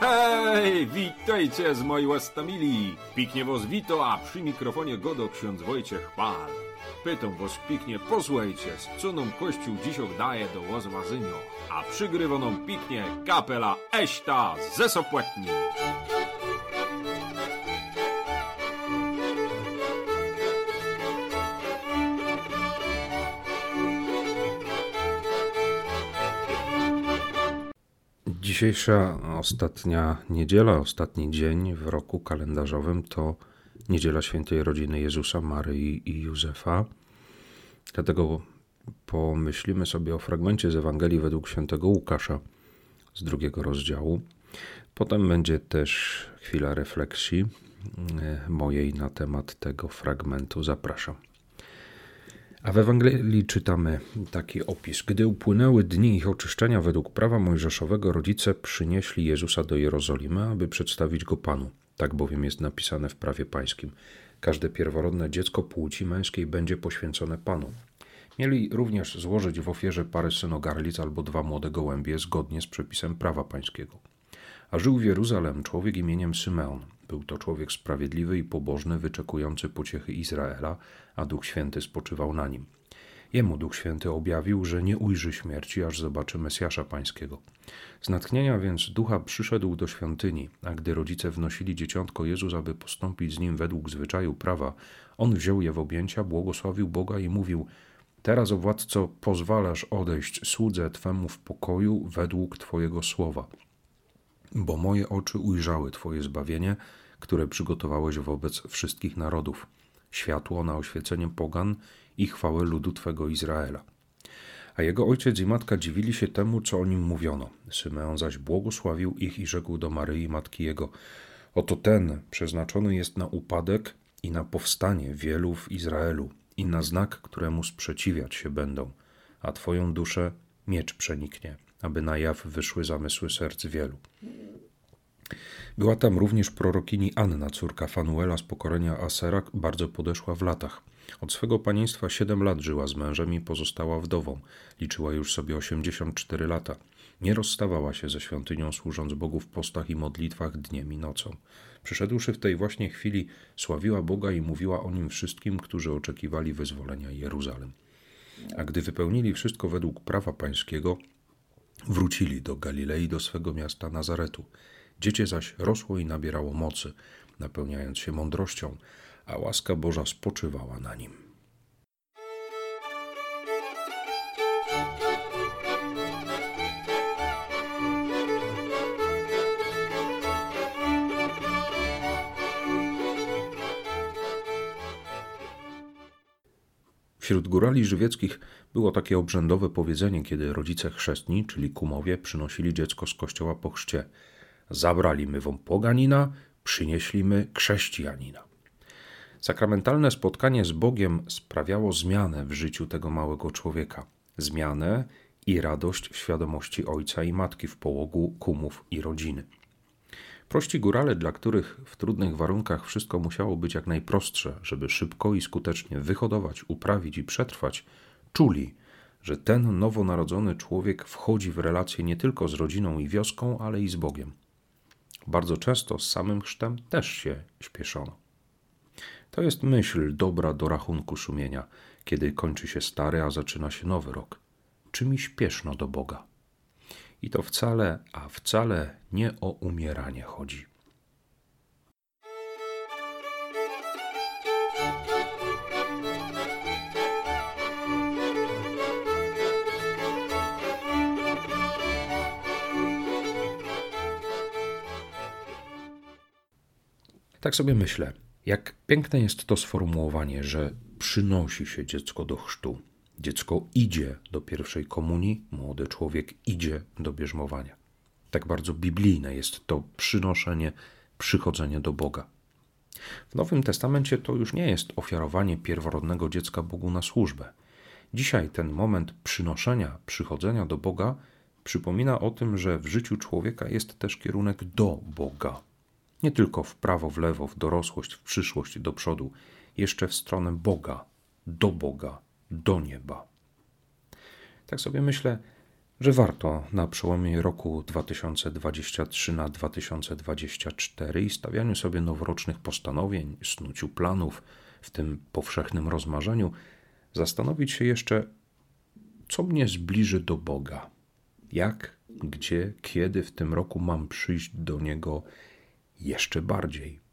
Hej, witajcie z mojej łastamili. Piknie was wito, a przy mikrofonie godo ksiądz Wojciech Pan. Pytam was piknie, posłuchajcie, z co nam Kościół dziś oddaje do łazwazynio, a przygrywa nam piknie kapela Eśta ze Sopłetni. Dzisiejsza ostatnia niedziela, ostatni dzień w roku kalendarzowym to Niedziela Świętej Rodziny Jezusa, Maryi i Józefa. Dlatego pomyślimy sobie o fragmencie z Ewangelii według Świętego Łukasza z 2 rozdziału. Potem będzie też chwila refleksji mojej na temat tego fragmentu. Zapraszam. A w Ewangelii czytamy taki opis. Gdy upłynęły dni ich oczyszczenia według prawa mojżeszowego, rodzice przynieśli Jezusa do Jerozolimy, aby przedstawić Go Panu. Tak bowiem jest napisane w prawie pańskim. Każde pierworodne dziecko płci męskiej będzie poświęcone Panu. Mieli również złożyć w ofierze parę synogarlic albo 2 młode gołębie zgodnie z przepisem prawa pańskiego. A żył w Jeruzalem człowiek imieniem Symeon. Był to człowiek sprawiedliwy i pobożny, wyczekujący pociechy Izraela, a Duch Święty spoczywał na nim. Jemu Duch Święty objawił, że nie ujrzy śmierci, aż zobaczy Mesjasza Pańskiego. Z natchnienia więc Ducha przyszedł do świątyni, a gdy rodzice wnosili dzieciątko Jezus, aby postąpić z nim według zwyczaju prawa, on wziął je w objęcia, błogosławił Boga i mówił: Teraz, o Władco, pozwalasz odejść słudze Twemu w pokoju według Twojego słowa. Bo moje oczy ujrzały Twoje zbawienie, które przygotowałeś wobec wszystkich narodów, światło na oświecenie pogan i chwałę ludu Twego Izraela. A jego ojciec i matka dziwili się temu, co o nim mówiono. Symeon zaś błogosławił ich i rzekł do Maryi, matki jego: Oto ten przeznaczony jest na upadek i na powstanie wielu w Izraelu i na znak, któremu sprzeciwiać się będą, a Twoją duszę miecz przeniknie, aby na jaw wyszły zamysły serc wielu. Była tam również prorokini Anna, córka Fanuela z pokolenia Asera, bardzo podeszła w latach. Od swego panieństwa 7 lat żyła z mężem i pozostała wdową. Liczyła już sobie 84 lata. Nie rozstawała się ze świątynią, służąc Bogu w postach i modlitwach dniem i nocą. Przyszedłszy w tej właśnie chwili, sławiła Boga i mówiła o nim wszystkim, którzy oczekiwali wyzwolenia Jeruzalem. A gdy wypełnili wszystko według prawa pańskiego, wrócili do Galilei, do swego miasta Nazaretu. Dziecię zaś rosło i nabierało mocy, napełniając się mądrością, a łaska Boża spoczywała na nim. Wśród górali żywieckich było takie obrzędowe powiedzenie, kiedy rodzice chrzestni, czyli kumowie, przynosili dziecko z kościoła po chrzcie. Zabrali my wam poganina, przynieśli my chrześcijanina. Sakramentalne spotkanie z Bogiem sprawiało zmianę w życiu tego małego człowieka. Zmianę i radość w świadomości ojca i matki, w połogu kumów i rodziny. Prości górale, dla których w trudnych warunkach wszystko musiało być jak najprostsze, żeby szybko i skutecznie wyhodować, uprawić i przetrwać, czuli, że ten nowonarodzony człowiek wchodzi w relacje nie tylko z rodziną i wioską, ale i z Bogiem. Bardzo często z samym chrztem też się śpieszono. To jest myśl dobra do rachunku sumienia, kiedy kończy się stary, a zaczyna się nowy rok. Czy mi śpieszno do Boga? I to wcale, a wcale nie o umieranie chodzi. Tak sobie myślę, jak piękne jest to sformułowanie, że przynosi się dziecko do chrztu. Dziecko idzie do pierwszej komunii, młody człowiek idzie do bierzmowania. Tak bardzo biblijne jest to przynoszenie, przychodzenie do Boga. W Nowym Testamencie to już nie jest ofiarowanie pierworodnego dziecka Bogu na służbę. Dzisiaj ten moment przynoszenia, przychodzenia do Boga przypomina o tym, że w życiu człowieka jest też kierunek do Boga. Nie tylko w prawo, w lewo, w dorosłość, w przyszłość, do przodu, jeszcze w stronę Boga, do nieba. Tak sobie myślę, że warto na przełomie roku 2023 na 2024 i stawianiu sobie noworocznych postanowień, snuciu planów, w tym powszechnym rozmarzeniu, zastanowić się jeszcze, co mnie zbliży do Boga, jak, gdzie, kiedy w tym roku mam przyjść do Niego jeszcze bardziej.